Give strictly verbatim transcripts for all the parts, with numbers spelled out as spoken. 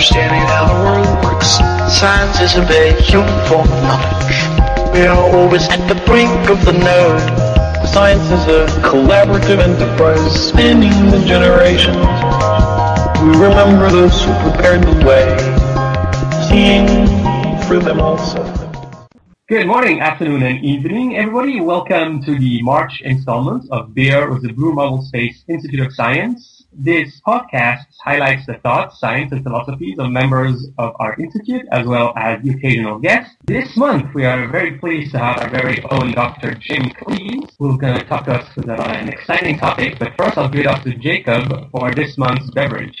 understanding how the world works. Science is a vacuum for knowledge. We are always at the brink of the node. Science is a collaborative enterprise spanning the generations. We remember those who prepared the way, seeing through them also. Good morning, afternoon, and evening, everybody. Welcome to the March installment of Beer with the Blue Marble Space Institute of Science. This podcast highlights the thoughts, science, and philosophies of members of our institute, as well as the occasional guests. This month, we are very pleased to have our very own Doctor Jim Cleaves, who's going to talk to us about an exciting topic. But first, I'll give it up to Jacob for this month's beverage.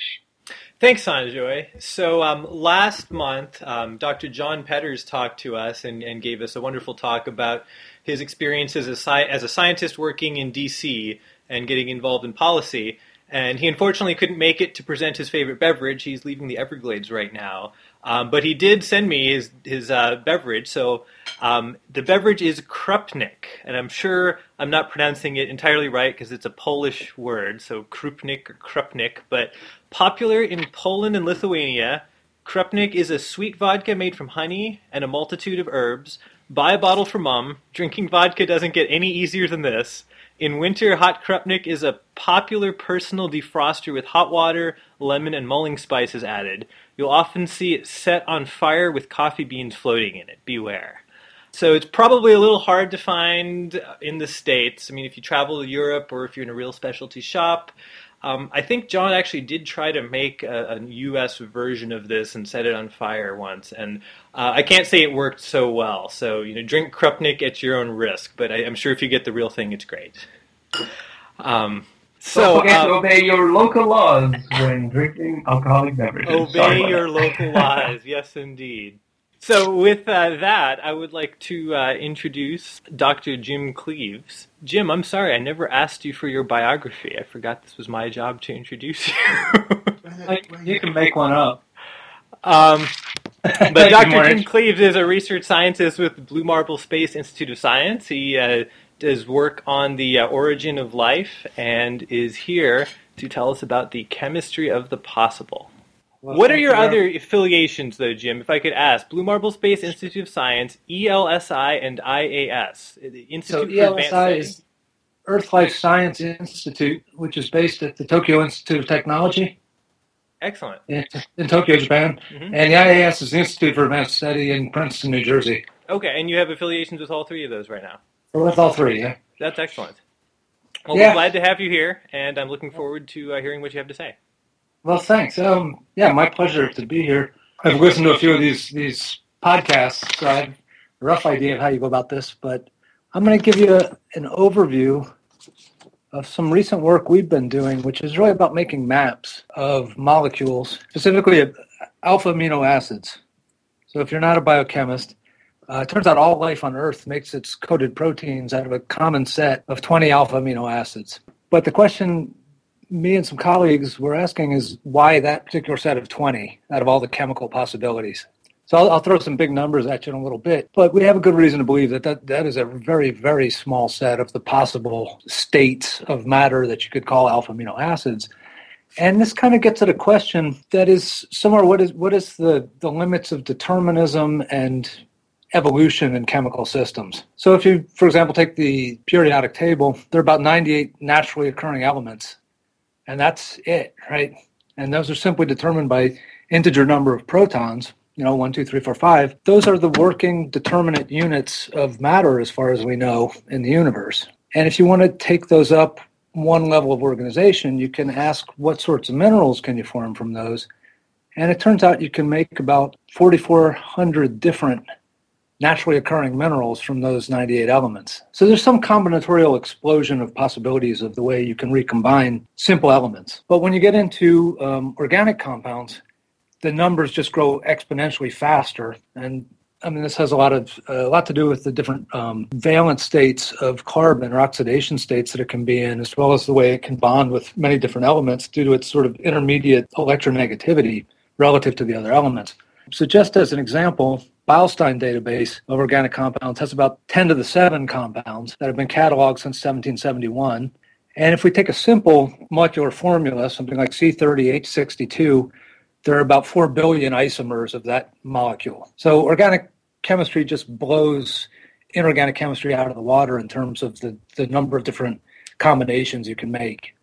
Thanks, Sanjoy. So um, last month, um, Doctor John Petters talked to us and, and gave us a wonderful talk about his experiences as, sci- as a scientist working in D C and getting involved in policy. And he unfortunately couldn't make it to present his favorite beverage. He's leaving the Everglades right now. Um, but he did send me his, his uh, beverage. So um, the beverage is Krupnik. And I'm sure I'm not pronouncing it entirely right because it's a Polish word. So Krupnik or Krupnik. But popular in Poland and Lithuania, Krupnik is a sweet vodka made from honey and a multitude of herbs. Buy a bottle for mom. Drinking vodka doesn't get any easier than this. In winter, hot Krupnik is a popular personal defroster with hot water, lemon, and mulling spices added. You'll often see it set on fire with coffee beans floating in it. Beware. So it's probably a little hard to find in the States. I mean, if you travel to Europe or if you're in a real specialty shop. Um, I think John actually did try to make a, a U S version of this and set it on fire once, and uh, I can't say it worked so well. So, you know, drink Krupnik at your own risk, but I, I'm sure if you get the real thing, it's great. Um, so Don't forget um, to obey your local laws when drinking alcoholic beverages. Obey Sorry your local laws, yes, indeed. So with uh, that, I would like to uh, introduce Doctor Jim Cleaves. Jim, I'm sorry, I never asked you for your biography. I forgot this was my job to introduce you. You can make one up. Um, but Doctor Jim Cleaves is a research scientist with the Blue Marble Space Institute of Science. He uh, does work on the uh, origin of life and is here to tell us about the chemistry of the possible. Well, what are your other affiliations, though, Jim, if I could ask? Blue Marble Space Institute of Science, E L S I, and I A S. Institute so for E L S I Advanced is Study. Earth Life Science Institute, which is based at the Tokyo Institute of Technology. Excellent. In, in Tokyo, Japan. Mm-hmm. And the I A S is the Institute for Advanced Study in Princeton, New Jersey. Okay, and you have affiliations with all three of those right now? With all three, yeah. That's excellent. Well, yeah. We're glad to have you here, and I'm looking forward to uh, hearing what you have to say. Well, thanks. Um, yeah, my pleasure to be here. I've listened to a few of these these podcasts, so I have a rough idea of how you go about this, but I'm going to give you a, an overview of some recent work we've been doing, which is really about making maps of molecules, specifically of alpha amino acids. So if you're not a biochemist, uh, it turns out all life on Earth makes its coded proteins out of a common set of twenty alpha amino acids. But the question me and some colleagues were asking is why that particular set of twenty out of all the chemical possibilities. So I'll, I'll throw some big numbers at you in a little bit, but we have a good reason to believe that, that that is a very, very small set of the possible states of matter that you could call alpha amino acids. And this kind of gets at a question that is similar. What is what is the, the limits of determinism and evolution in chemical systems? So if you, for example, take the periodic table, there are about ninety-eight naturally occurring elements. And that's it, right? And those are simply determined by integer number of protons, you know, one, two, three, four, five. Those are the working determinate units of matter as far as we know in the universe. And if you want to take those up one level of organization, you can ask what sorts of minerals can you form from those? And it turns out you can make about forty-four hundred different naturally occurring minerals from those ninety-eight elements. So there's some combinatorial explosion of possibilities of the way you can recombine simple elements. But when you get into um, organic compounds, the numbers just grow exponentially faster. And I mean, this has a lot of uh, a lot to do with the different um, valence states of carbon or oxidation states that it can be in, as well as the way it can bond with many different elements due to its sort of intermediate electronegativity relative to the other elements. So just as an example, Baalstein database of organic compounds has about ten to the seven compounds that have been cataloged since seventeen seventy-one. And if we take a simple molecular formula, something like C thirty H sixty-two, there are about four billion isomers of that molecule. So organic chemistry just blows inorganic chemistry out of the water in terms of the, the number of different combinations you can make.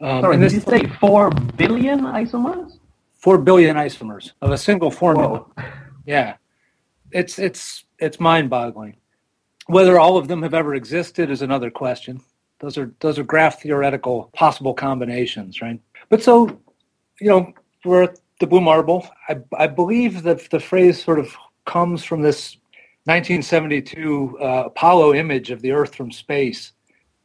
Um, Sorry, did you say four billion isomers? four billion isomers of a single formula. Whoa. Yeah. It's it's it's mind-boggling. Whether all of them have ever existed is another question. Those are those are graph theoretical possible combinations, right? But so, you know, we're at the Blue Marble. I, I believe that the phrase sort of comes from this nineteen seventy-two uh, Apollo image of the Earth from space.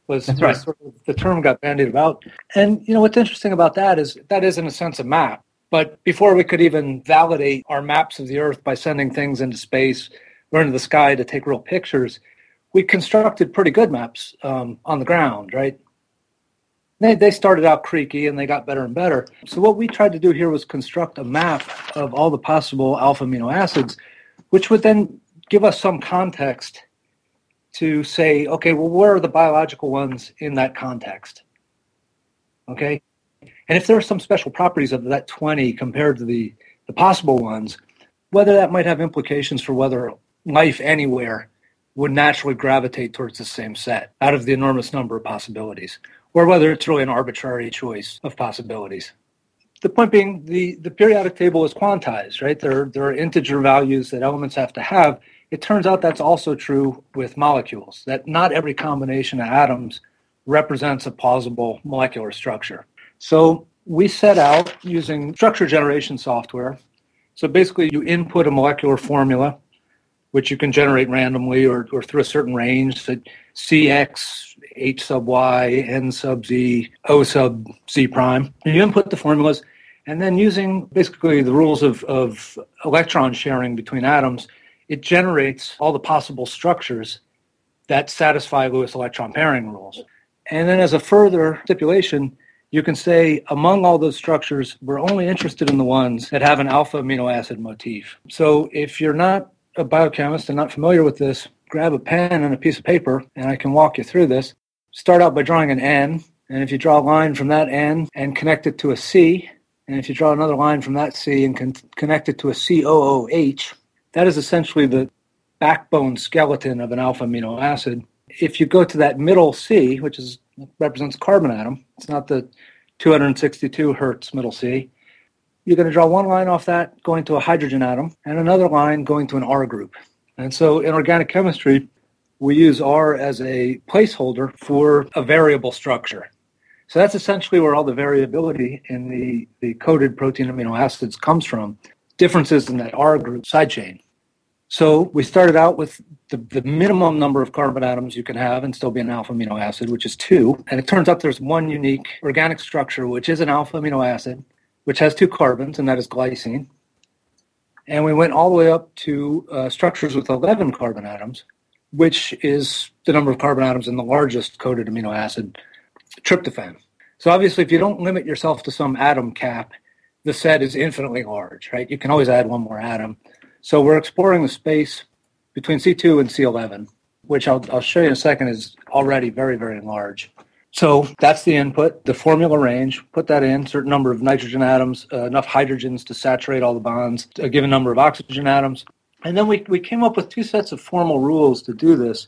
Was, That's right. was sort of, the term got bandied about. And, you know, what's interesting about that is that is, in a sense, a map. But before we could even validate our maps of the Earth by sending things into space or into the sky to take real pictures, we constructed pretty good maps um, on the ground, right? They, they started out creaky and they got better and better. So what we tried to do here was construct a map of all the possible alpha amino acids, which would then give us some context to say, okay, well, where are the biological ones in that context? Okay? And if there are some special properties of that twenty compared to the, the possible ones, whether that might have implications for whether life anywhere would naturally gravitate towards the same set out of the enormous number of possibilities, or whether it's really an arbitrary choice of possibilities. The point being, the, the periodic table is quantized, right? There, there are integer values that elements have to have. It turns out that's also true with molecules, that not every combination of atoms represents a plausible molecular structure. So we set out using structure generation software. So basically, you input a molecular formula, which you can generate randomly or, or through a certain range, so C X, H sub Y, N sub Z, O sub Z prime. And you input the formulas, and then using basically the rules of, of electron sharing between atoms, it generates all the possible structures that satisfy Lewis electron pairing rules. And then as a further stipulation, you can say among all those structures, we're only interested in the ones that have an alpha amino acid motif. So if you're not a biochemist and not familiar with this, grab a pen and a piece of paper, and I can walk you through this. Start out by drawing an N, and if you draw a line from that N and connect it to a C, and if you draw another line from that C and con- connect it to a C O O H, that is essentially the backbone skeleton of an alpha amino acid. If you go to that middle C, which is represents carbon atom, it's not the two hundred sixty-two hertz middle C, you're going to draw one line off that going to a hydrogen atom and another line going to an R group. And so in organic chemistry, we use R as a placeholder for a variable structure. So that's essentially where all the variability in the, the coded protein amino acids comes from, differences in that R group side chain. So we started out with the, the minimum number of carbon atoms you can have and still be an alpha amino acid, which is two. And it turns out there's one unique organic structure, which is an alpha amino acid, which has two carbons, and that is glycine. And we went all the way up to uh, structures with eleven carbon atoms, which is the number of carbon atoms in the largest coded amino acid, tryptophan. So obviously, if you don't limit yourself to some atom cap, the set is infinitely large, right? You can always add one more atom. So we're exploring the space between C two and C eleven, which I'll, I'll show you in a second is already very, very large. So that's the input, the formula range, put that in, certain number of nitrogen atoms, uh, enough hydrogens to saturate all the bonds, a given number of oxygen atoms. And then we, we came up with two sets of formal rules to do this.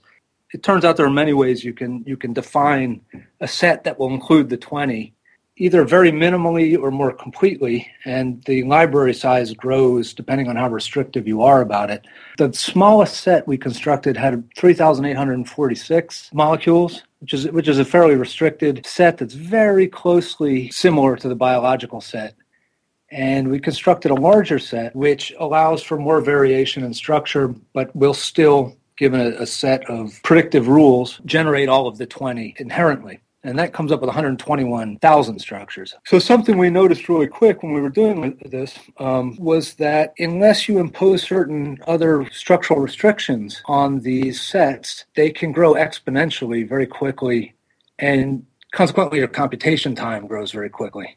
It turns out there are many ways you can you can define a set that will include the twenty, either very minimally or more completely, and the library size grows depending on how restrictive you are about it. The smallest set we constructed had three thousand eight hundred forty-six molecules, Which is, which is a fairly restricted set that's very closely similar to the biological set. And we constructed a larger set, which allows for more variation in structure, but will still, given a, a set of predictive rules, generate all of the twenty inherently. And that comes up with one hundred twenty-one thousand structures. So something we noticed really quick when we were doing this um, was that unless you impose certain other structural restrictions on these sets, they can grow exponentially very quickly, and consequently your computation time grows very quickly.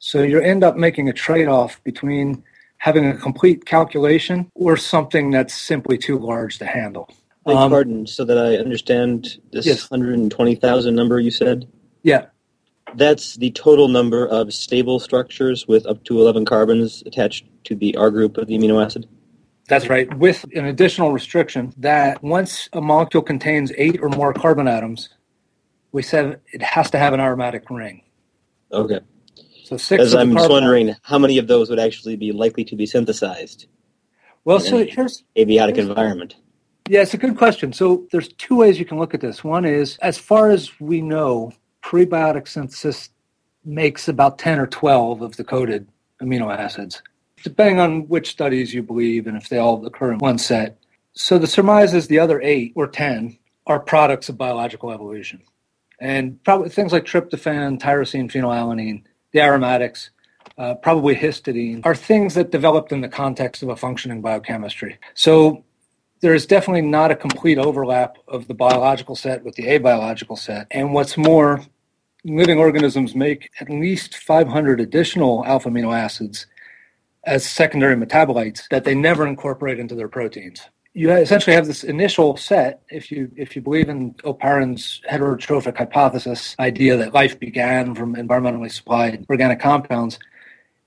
So you end up making a trade-off between having a complete calculation or something that's simply too large to handle. Beg um, pardon, so that I understand this yes. one hundred twenty thousand number you said? Yeah. That's the total number of stable structures with up to eleven carbons attached to the R group of the amino acid. That's right, with an additional restriction that once a molecule contains eight or more carbon atoms, we said it has to have an aromatic ring. Okay. So six. As I'm just wondering, how many of those would actually be likely to be synthesized? Well, so here's abiotic environment. Yeah, it's a good question. So there's two ways you can look at this. One is, as far as we know, prebiotic synthesis makes about ten or twelve of the coded amino acids, depending on which studies you believe and if they all occur in one set. So the surmise is the other eight or ten are products of biological evolution. And probably things like tryptophan, tyrosine, phenylalanine, the aromatics, uh, probably histidine, are things that developed in the context of a functioning biochemistry. So there is definitely not a complete overlap of the biological set with the abiological set. And what's more, living organisms make at least five hundred additional alpha amino acids as secondary metabolites that they never incorporate into their proteins. You essentially have this initial set, if you if you believe in Oparin's heterotrophic hypothesis idea that life began from environmentally supplied organic compounds.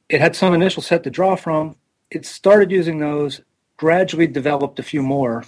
It had some initial set to draw from. It started using those, gradually developed a few more,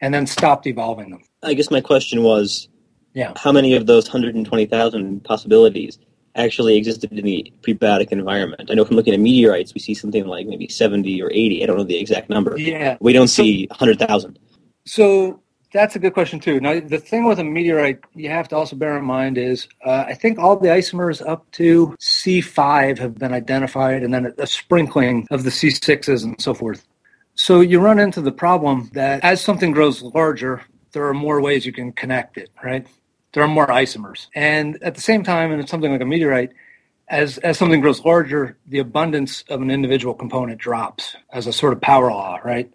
and then stopped evolving them. I guess my question was, yeah, how many of those one hundred twenty thousand possibilities actually existed in the prebiotic environment? I know from looking at meteorites, we see something like maybe seventy or eighty. I don't know the exact number. Yeah. We don't so, see one hundred thousand. So that's a good question, too. Now, the thing with a meteorite you have to also bear in mind is uh, I think all the isomers up to C five have been identified, and then a sprinkling of the C sixes and so forth. So you run into the problem that as something grows larger, there are more ways you can connect it, right? There are more isomers. And at the same time, and it's something like a meteorite, as, as something grows larger, the abundance of an individual component drops as a sort of power law, right?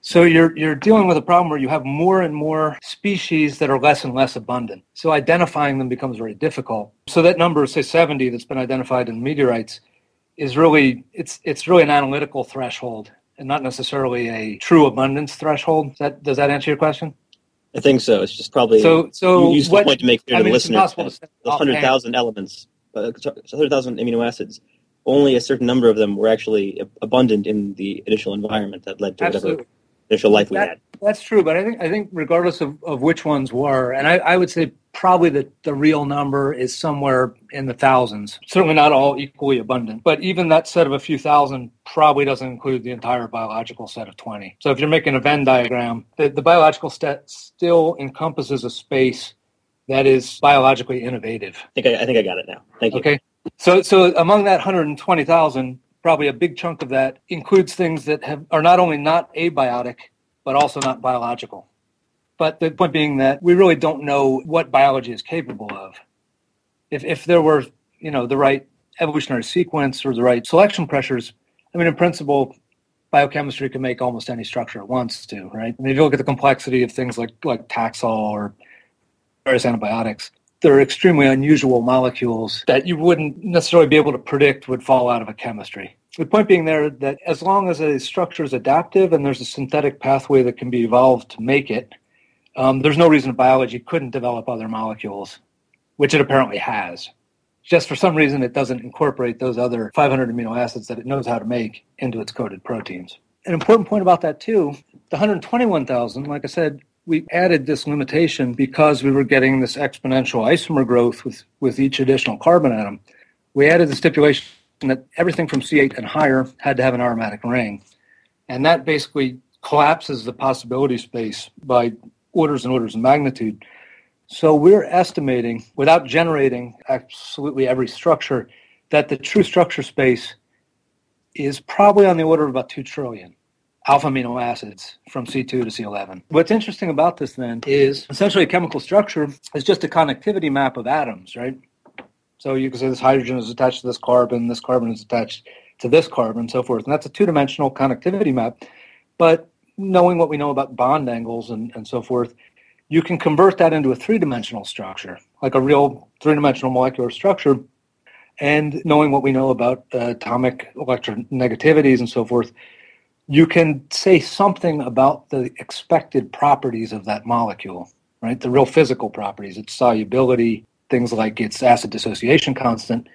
So you're you're dealing with a problem where you have more and more species that are less and less abundant. So identifying them becomes very difficult. So that number, say seventy, that's been identified in meteorites, is really it's it's really an analytical threshold and not necessarily a true abundance threshold. Does that, does that answer your question? I think so. It's just probably so. So you what, point to make clear to the listeners that the one hundred thousand elements, uh, one hundred thousand amino acids, only a certain number of them were actually abundant in the initial environment that led to Absolutely. whatever initial life we that, had. That's true, but I think I think regardless of, of which ones were, and I, I would say probably that the real number is somewhere in the thousands. Certainly not all equally abundant, but even that set of a few thousand probably doesn't include the entire biological set of twenty. So if you're making a Venn diagram, the, the biological set still encompasses a space that is biologically innovative. I think I, I think I got it now. Thank you. Okay. So so among that one hundred twenty thousand, probably a big chunk of that includes things that have, are not only not abiotic, but also not biological. But the point being that we really don't know what biology is capable of. If if there were, you know, the right evolutionary sequence or the right selection pressures, I mean, in principle, biochemistry can make almost any structure it wants to, right? I mean, if you look at the complexity of things like, like Taxol or various antibiotics, they're extremely unusual molecules that you wouldn't necessarily be able to predict would fall out of a chemistry. The point being there that as long as a structure is adaptive and there's a synthetic pathway that can be evolved to make it, Um, there's no reason biology couldn't develop other molecules, which it apparently has. Just for some reason, it doesn't incorporate those other five hundred amino acids that it knows how to make into its coded proteins. An important point about that, too, the one hundred twenty-one thousand, like I said, we added this limitation because we were getting this exponential isomer growth with, with each additional carbon atom. We added the stipulation that everything from C eight and higher had to have an aromatic ring. And that basically collapses the possibility space by orders and orders of magnitude. So we're estimating, without generating absolutely every structure, that the true structure space is probably on the order of about two trillion alpha amino acids from C two to C eleven. What's interesting about this then is essentially a chemical structure is just a connectivity map of atoms, right? So you can say this hydrogen is attached to this carbon, this carbon is attached to this carbon, and so forth. And that's a two-dimensional connectivity map. But knowing what we know about bond angles and, and so forth, you can convert that into a three-dimensional structure, like a real three-dimensional molecular structure. And knowing what we know about uh, atomic electronegativities and so forth, you can say something about the expected properties of that molecule, right? The real physical properties, its solubility, things like its acid dissociation constant.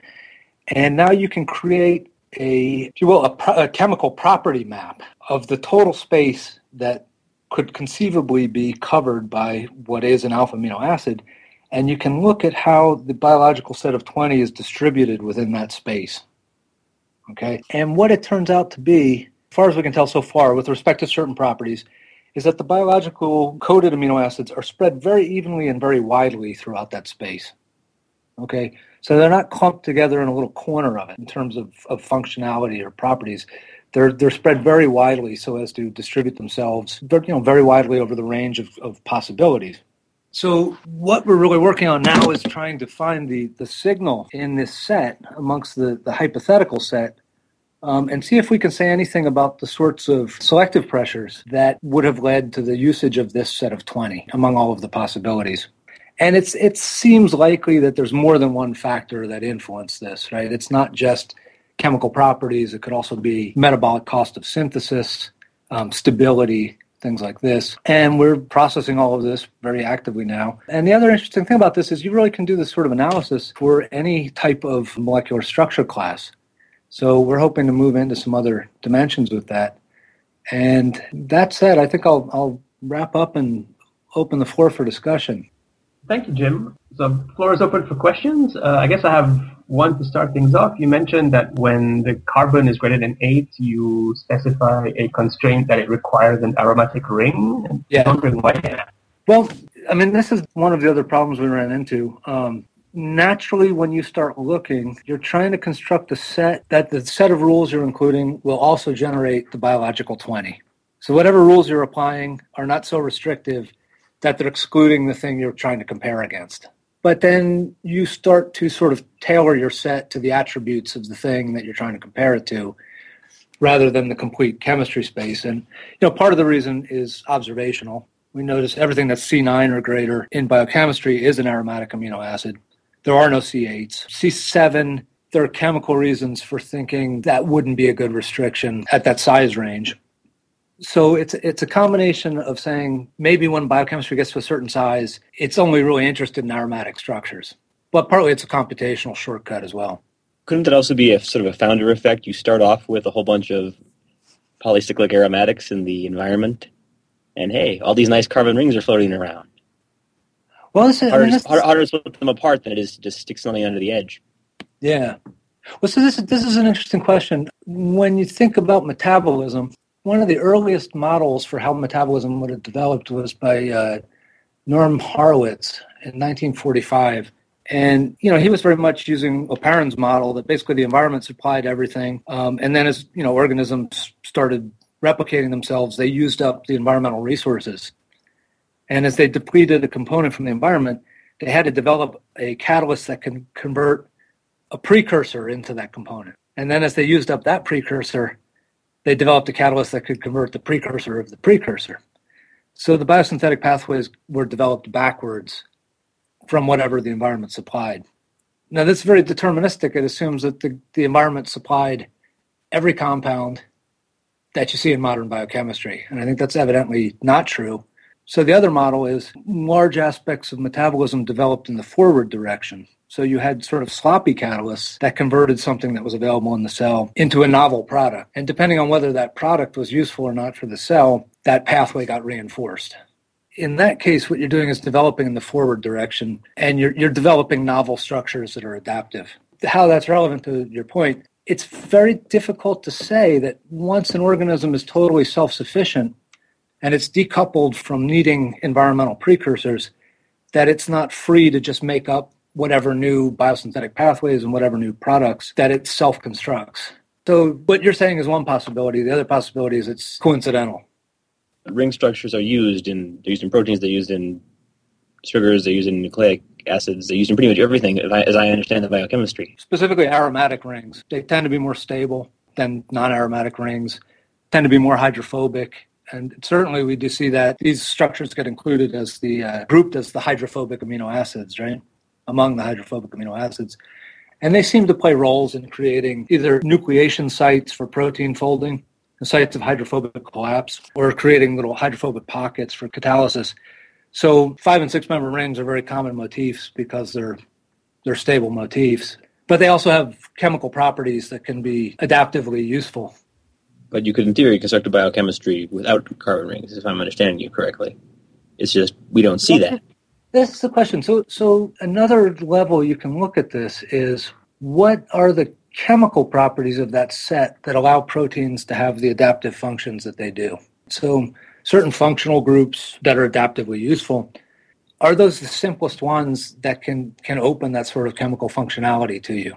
And now you can create a, if you will, a, a chemical property map of the total space that could conceivably be covered by what is an alpha amino acid. And you can look at how the biological set of twenty is distributed within that space. Okay. And what it turns out to be, as far as we can tell so far, with respect to certain properties, is that the biological coded amino acids are spread very evenly and very widely throughout that space. Okay. So they're not clumped together in a little corner of it in terms of, of functionality or properties. They're they're spread very widely so as to distribute themselves, you know, very widely over the range of, of possibilities. So what we're really working on now is trying to find the, the signal in this set amongst the, the hypothetical set um, and see if we can say anything about the sorts of selective pressures that would have led to the usage of this set of twenty among all of the possibilities. And it's it seems likely that there's more than one factor that influenced this, right? It's not just chemical properties. It could also be metabolic cost of synthesis, um, stability, things like this. And we're processing all of this very actively now. And the other interesting thing about this is you really can do this sort of analysis for any type of molecular structure class. So we're hoping to move into some other dimensions with that. And that said, I think I'll, I'll wrap up and open the floor for discussion. Thank you, Jim. So the floor is open for questions. Uh, I guess I have one to start things off. You mentioned that when the carbon is greater than eight, you specify a constraint that it requires an aromatic ring. Yeah. I'm wondering why. Well, I mean, this is one of the other problems we ran into. Um, naturally, when you start looking, you're trying to construct a set that the set of rules you're including will also generate the biological twenty. So whatever rules you're applying are not so restrictive that they're excluding the thing you're trying to compare against. But then you start to sort of tailor your set to the attributes of the thing that you're trying to compare it to, rather than the complete chemistry space. And you know, part of the reason is observational. We notice everything that's C nine or greater in biochemistry is an aromatic amino acid. There are no C eights. C seven, there are chemical reasons for thinking that wouldn't be a good restriction at that size range. So it's it's a combination of saying maybe when biochemistry gets to a certain size, it's only really interested in aromatic structures. But partly it's a computational shortcut as well. Couldn't that also be a sort of a founder effect? You start off with a whole bunch of polycyclic aromatics in the environment, and hey, all these nice carbon rings are floating around. Well, it's harder, I mean, harder to split them apart than it is to just stick something under the edge. Yeah. Well, so this is, this is an interesting question. When you think about metabolism, one of the earliest models for how metabolism would have developed was by uh, Norm Harwitz in nineteen forty-five. And, you know, he was very much using Oparin's model that basically the environment supplied everything. Um, and then as, you know, organisms started replicating themselves, they used up the environmental resources. And as they depleted a component from the environment, they had to develop a catalyst that can convert a precursor into that component. And then as they used up that precursor, they developed a catalyst that could convert the precursor of the precursor. So the biosynthetic pathways were developed backwards from whatever the environment supplied. Now, that's very deterministic. It assumes that the, the environment supplied every compound that you see in modern biochemistry. And I think that's evidently not true. So the other model is large aspects of metabolism developed in the forward direction. So you had sort of sloppy catalysts that converted something that was available in the cell into a novel product. And depending on whether that product was useful or not for the cell, that pathway got reinforced. In that case, what you're doing is developing in the forward direction, and you're, you're developing novel structures that are adaptive. How that's relevant to your point, it's very difficult to say that once an organism is totally self-sufficient and it's decoupled from needing environmental precursors, that it's not free to just make up whatever new biosynthetic pathways and whatever new products that it self-constructs. So what you're saying is one possibility. The other possibility is it's coincidental. Ring structures are used in, they're used in proteins, they're used in sugars, they're used in nucleic acids, they're used in pretty much everything, as I, as I understand the biochemistry. Specifically aromatic rings. They tend to be more stable than non-aromatic rings, tend to be more hydrophobic. And certainly we do see that these structures get included as the, uh, grouped as the hydrophobic amino acids, right? Among the hydrophobic amino acids. And they seem to play roles in creating either nucleation sites for protein folding, sites of hydrophobic collapse, or creating little hydrophobic pockets for catalysis. So five and six member rings are very common motifs because they're they're stable motifs. But they also have chemical properties that can be adaptively useful. But you could, in theory, construct a biochemistry without carbon rings, if I'm understanding you correctly. It's just we don't see that. That's the question. So, so another level you can look at this is what are the chemical properties of that set that allow proteins to have the adaptive functions that they do? So certain functional groups that are adaptively useful, are those the simplest ones that can, can open that sort of chemical functionality to you?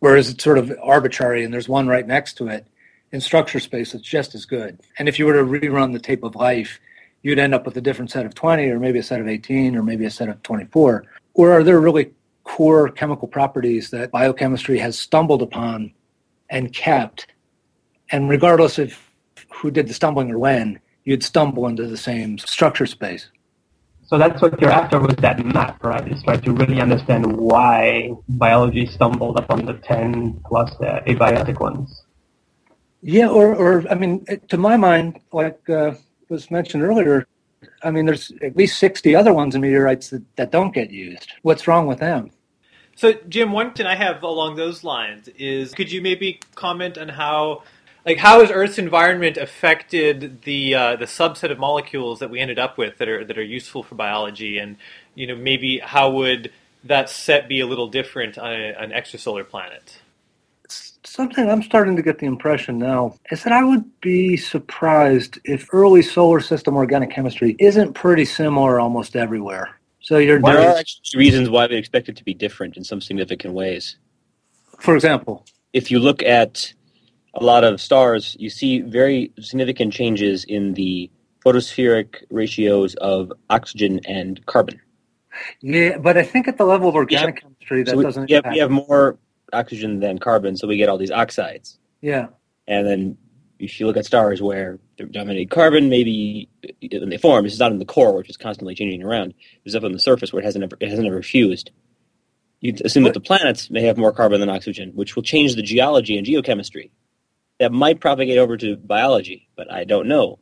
Whereas it's sort of arbitrary and there's one right next to it in structure space that's just as good. And if you were to rerun the tape of life, you'd end up with a different set of twenty or maybe a set of eighteen or maybe a set of twenty-four. Or are there really core chemical properties that biochemistry has stumbled upon and kept? And regardless of who did the stumbling or when, you'd stumble into the same structure space. So that's what you're after with that map, right? Is try to really understand why biology stumbled upon the ten plus the abiotic ones. Yeah, or, or I mean, to my mind, like... Uh, was mentioned earlier, I mean, there's at least sixty other ones in meteorites that, that don't get used. What's wrong with them? So, Jim, one question I have along those lines is, could you maybe comment on how, like, how has Earth's environment affected the uh, the subset of molecules that we ended up with that are that are useful for biology, and you know, maybe how would that set be a little different on a, an extrasolar planet? Something I'm starting to get the impression now is that I would be surprised if early solar system organic chemistry isn't pretty similar almost everywhere. So you're there are actually reasons why we expect it to be different in some significant ways. For example, if you look at a lot of stars, you see very significant changes in the photospheric ratios of oxygen and carbon. Yeah, but I think at the level of organic yeah. chemistry, that so we, doesn't. Yeah, we have more oxygen than carbon, so we get all these oxides. Yeah. And then if you look at stars where they're dominated carbon, maybe when they form, this is not in the core, which is constantly changing around. It's up on the surface where it hasn't ever, it hasn't ever fused. You'd assume that the planets may have more carbon than oxygen, which will change the geology and geochemistry. That might propagate over to biology, but I don't know.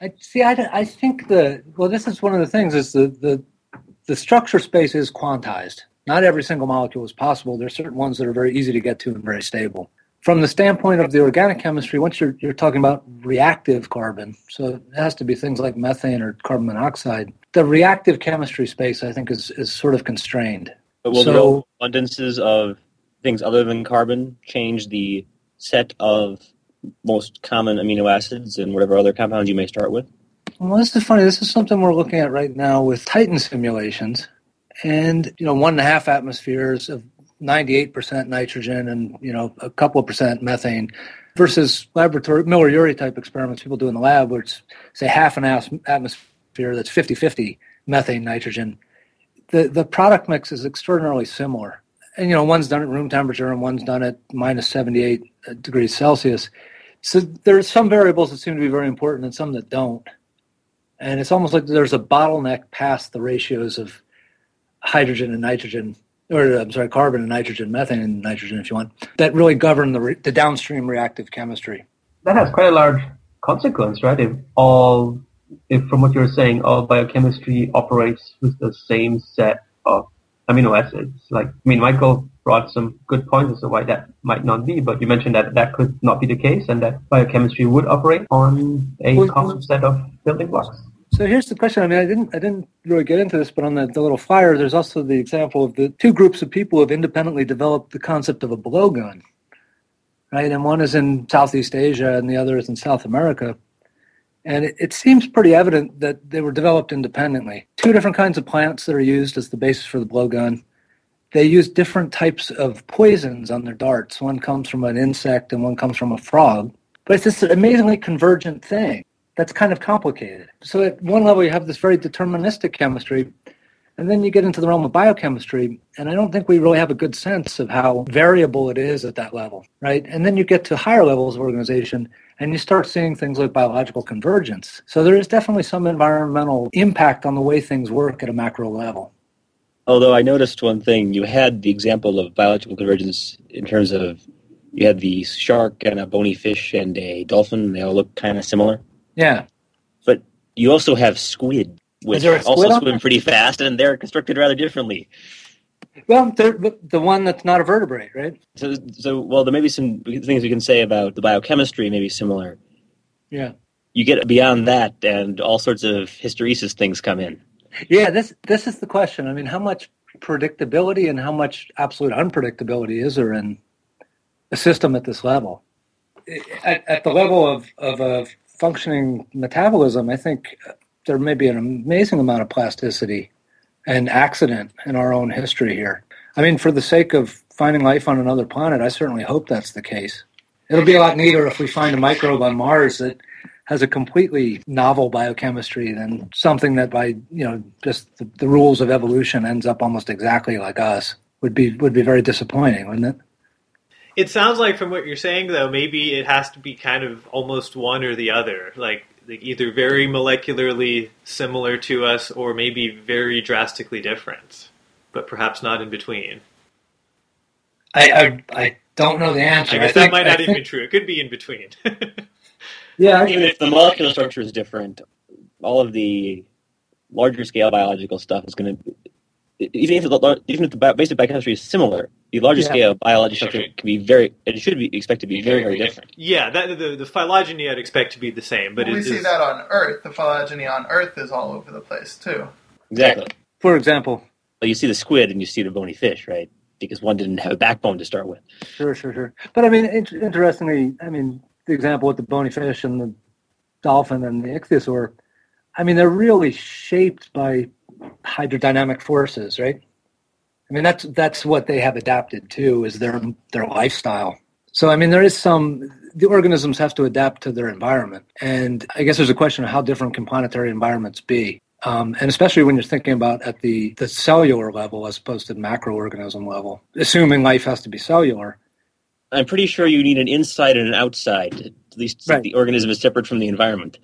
I see, I, I think the, well, this is one of the things, is the, the, the structure space is quantized. Not every single molecule is possible. There are certain ones that are very easy to get to and very stable. From the standpoint of the organic chemistry, once you're, you're talking about reactive carbon, so it has to be things like methane or carbon monoxide, the reactive chemistry space, I think, is, is sort of constrained. But will so, no abundances of things other than carbon change the set of most common amino acids and whatever other compounds you may start with? Well, this is funny. This is something we're looking at right now with Titan simulations. And, you know, one and a half atmospheres of ninety-eight percent nitrogen and, you know, a couple of percent methane versus laboratory Miller-Urey type experiments people do in the lab, which say half an atmosphere that's fifty-fifty methane, nitrogen. The the product mix is extraordinarily similar. And, you know, one's done at room temperature and one's done at minus seventy-eight degrees Celsius. So there are some variables that seem to be very important and some that don't. And it's almost like there's a bottleneck past the ratios of hydrogen and nitrogen, or I'm sorry, carbon and nitrogen, methane and nitrogen, if you want, that really govern the, re- the downstream reactive chemistry. That has quite a large consequence, right? If all, if from what you're saying, all biochemistry operates with the same set of amino acids. Like, I mean, Michael brought some good points as to why that might not be, but you mentioned that that could not be the case and that biochemistry would operate on a well, common set of building blocks. So here's the question. I mean, I didn't I didn't really get into this, but on the, the little flyer, there's also the example of the two groups of people who have independently developed the concept of a blowgun, right? And one is in Southeast Asia and the other is in South America. And it, it seems pretty evident that they were developed independently. Two different kinds of plants that are used as the basis for the blowgun. They use different types of poisons on their darts. One comes from an insect and one comes from a frog. But it's this amazingly convergent thing. That's kind of complicated. So at one level, you have this very deterministic chemistry, and then you get into the realm of biochemistry, and I don't think we really have a good sense of how variable it is at that level, right? And then you get to higher levels of organization, and you start seeing things like biological convergence. So there is definitely some environmental impact on the way things work at a macro level. Although I noticed one thing. You had the example of biological convergence in terms of you had the shark and a bony fish and a dolphin, and they all look kind of similar. Yeah. But you also have squid, which squid also swim pretty fast, and they're constructed rather differently. Well, the, the one that's not a vertebrate, right? So, so well, there may be some things we can say about the biochemistry may be similar. Yeah. You get beyond that, and all sorts of hysteresis things come in. Yeah, this this is the question. I mean, how much predictability and how much absolute unpredictability is there in a system at this level? At, at the level of, of a functioning metabolism, I think there may be an amazing amount of plasticity and accident in our own history here. I mean, for the sake of finding life on another planet, I certainly hope that's the case. It'll be a lot neater if we find a microbe on Mars that has a completely novel biochemistry than something that, by you know, just the, the rules of evolution, ends up almost exactly like us. Would be would be very disappointing, wouldn't it? It sounds like from what you're saying, though, maybe it has to be kind of almost one or the other, like, like either very molecularly similar to us or maybe very drastically different, but perhaps not in between. I I, I don't know the answer. I guess I think, that might not I even think... be true. It could be in between. Yeah, even if the molecular structure is different, all of the larger scale biological stuff is going to... Even if the, even if the basic biochemistry is similar, the larger yeah. scale biology structure can be very, it should be expected to be very, very different. Yeah, that, the, the phylogeny I'd expect to be the same. But well, we is, see that on Earth. The phylogeny on Earth is all over the place, too. Exactly. For example. Well, you see the squid and you see the bony fish, right? Because one didn't have a backbone to start with. Sure, sure, sure. But, I mean, it, interestingly, I mean, the example with the bony fish and the dolphin and the ichthyosaur, I mean, they're really shaped by hydrodynamic forces, right? I mean, that's that's what they have adapted to, is their their lifestyle. So, I mean, there is some, the organisms have to adapt to their environment. And I guess there's a question of how different can planetary environments be. Um, and especially when you're thinking about at the, the cellular level as opposed to the macroorganism level, assuming life has to be cellular. I'm pretty sure you need an inside and an outside, at least right. The organism is separate from the environment.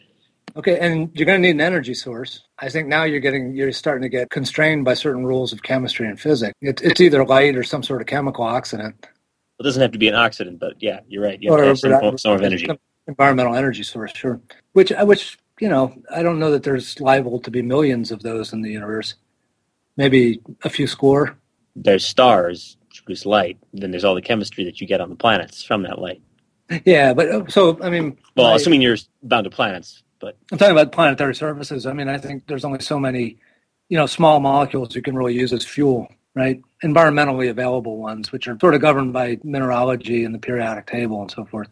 Okay, and you're going to need an energy source. I think now you're getting you're starting to get constrained by certain rules of chemistry and physics. It, it's either light or some sort of chemical oxidant. It doesn't have to be an oxidant, but yeah, you're right. You have or, to have some form of energy, environmental energy source, sure. Which, which you know, I don't know that there's liable to be millions of those in the universe. Maybe a few score. There's stars which produce light. Then there's all the chemistry that you get on the planets from that light. Yeah, but so I mean, well, my, assuming you're bound to planets. But I'm talking about planetary surfaces. I mean, I think there's only so many, you know, small molecules you can really use as fuel, right? Environmentally available ones, which are sort of governed by mineralogy and the periodic table and so forth.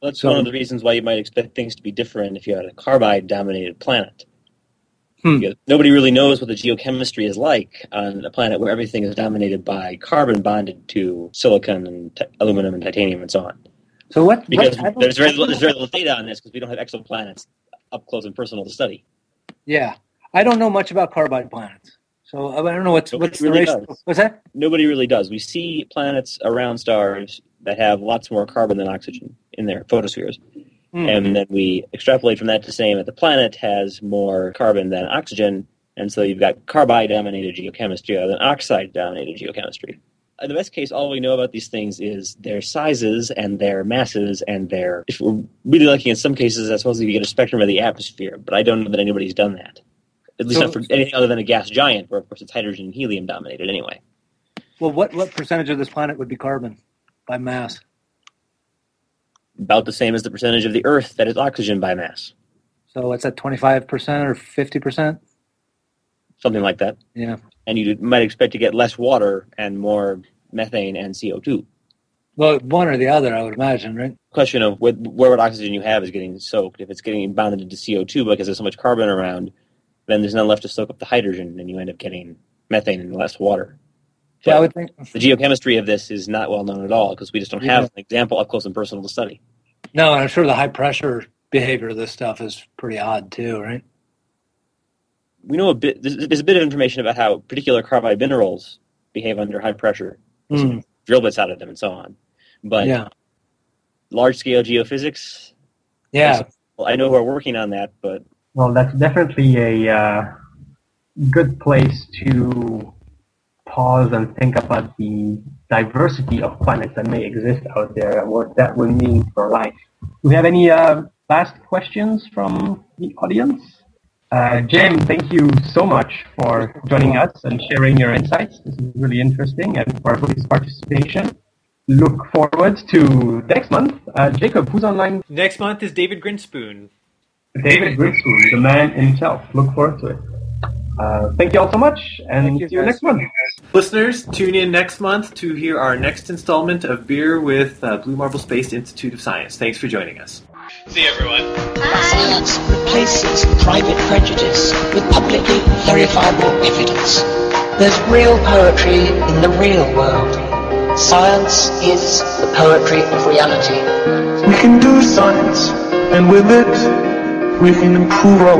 Well, that's so, one of the reasons why you might expect things to be different if you had a carbide-dominated planet. Hmm. Nobody really knows what the geochemistry is like on a planet where everything is dominated by carbon bonded to silicon and t- aluminum and titanium and so on. So what? Because what, there's, very little, there's very little data on this because we don't have exoplanets up close and personal to study. Yeah. I don't know much about carbide planets. So I don't know what's, what's really the ratio. What's that? Nobody really does. We see planets around stars that have lots more carbon than oxygen in their photospheres. Mm. And then we extrapolate from that to saying that the planet has more carbon than oxygen. And so you've got carbide-dominated geochemistry rather than oxide-dominated geochemistry. In the best case, all we know about these things is their sizes and their masses and their... If we're really lucky, in some cases, I suppose you get a spectrum of the atmosphere, but I don't know that anybody's done that. At least so, not for anything other than a gas giant, where, of course, it's hydrogen and helium dominated anyway. Well, what, what percentage of this planet would be carbon by mass? About the same as the percentage of the Earth that is oxygen by mass. So it's at twenty-five percent or fifty percent? Something like that. Yeah. And you might expect to get less water and more methane and C O two. Well, one or the other, I would imagine, right? Question of where, where what oxygen you have is getting soaked. If it's getting bonded into C O two because there's so much carbon around, then there's none left to soak up the hydrogen, and you end up getting methane and less water. So yeah, I would think the geochemistry of this is not well known at all because we just don't have yeah. an example up close and personal to study. No, and I'm sure the high pressure behavior of this stuff is pretty odd too, right? We know a bit, there's a bit of information about how particular carbide minerals behave under high pressure, mm. drill bits out of them and so on. But yeah. large-scale geophysics? Yeah. I know who are working on that, but... Well, that's definitely a uh, good place to pause and think about the diversity of planets that may exist out there and what that would mean for life. Do we have any uh, last questions from the audience? Uh, Jim, thank you so much for joining us and sharing your insights. This is really interesting, and for everybody's participation. Look forward to next month. Uh, Jacob, who's online? Next month is David Grinspoon. David Grinspoon, the man himself. Look forward to it. Uh, thank you all so much, and see you next month. Listeners, tune in next month to hear our next installment of Beer with uh, Blue Marble Space Institute of Science. Thanks for joining us. See everyone. Bye. Science replaces private prejudice with publicly verifiable evidence. There's real poetry in the real world. Science is the poetry of reality. We can do science, and with it, we can improve our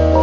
lives.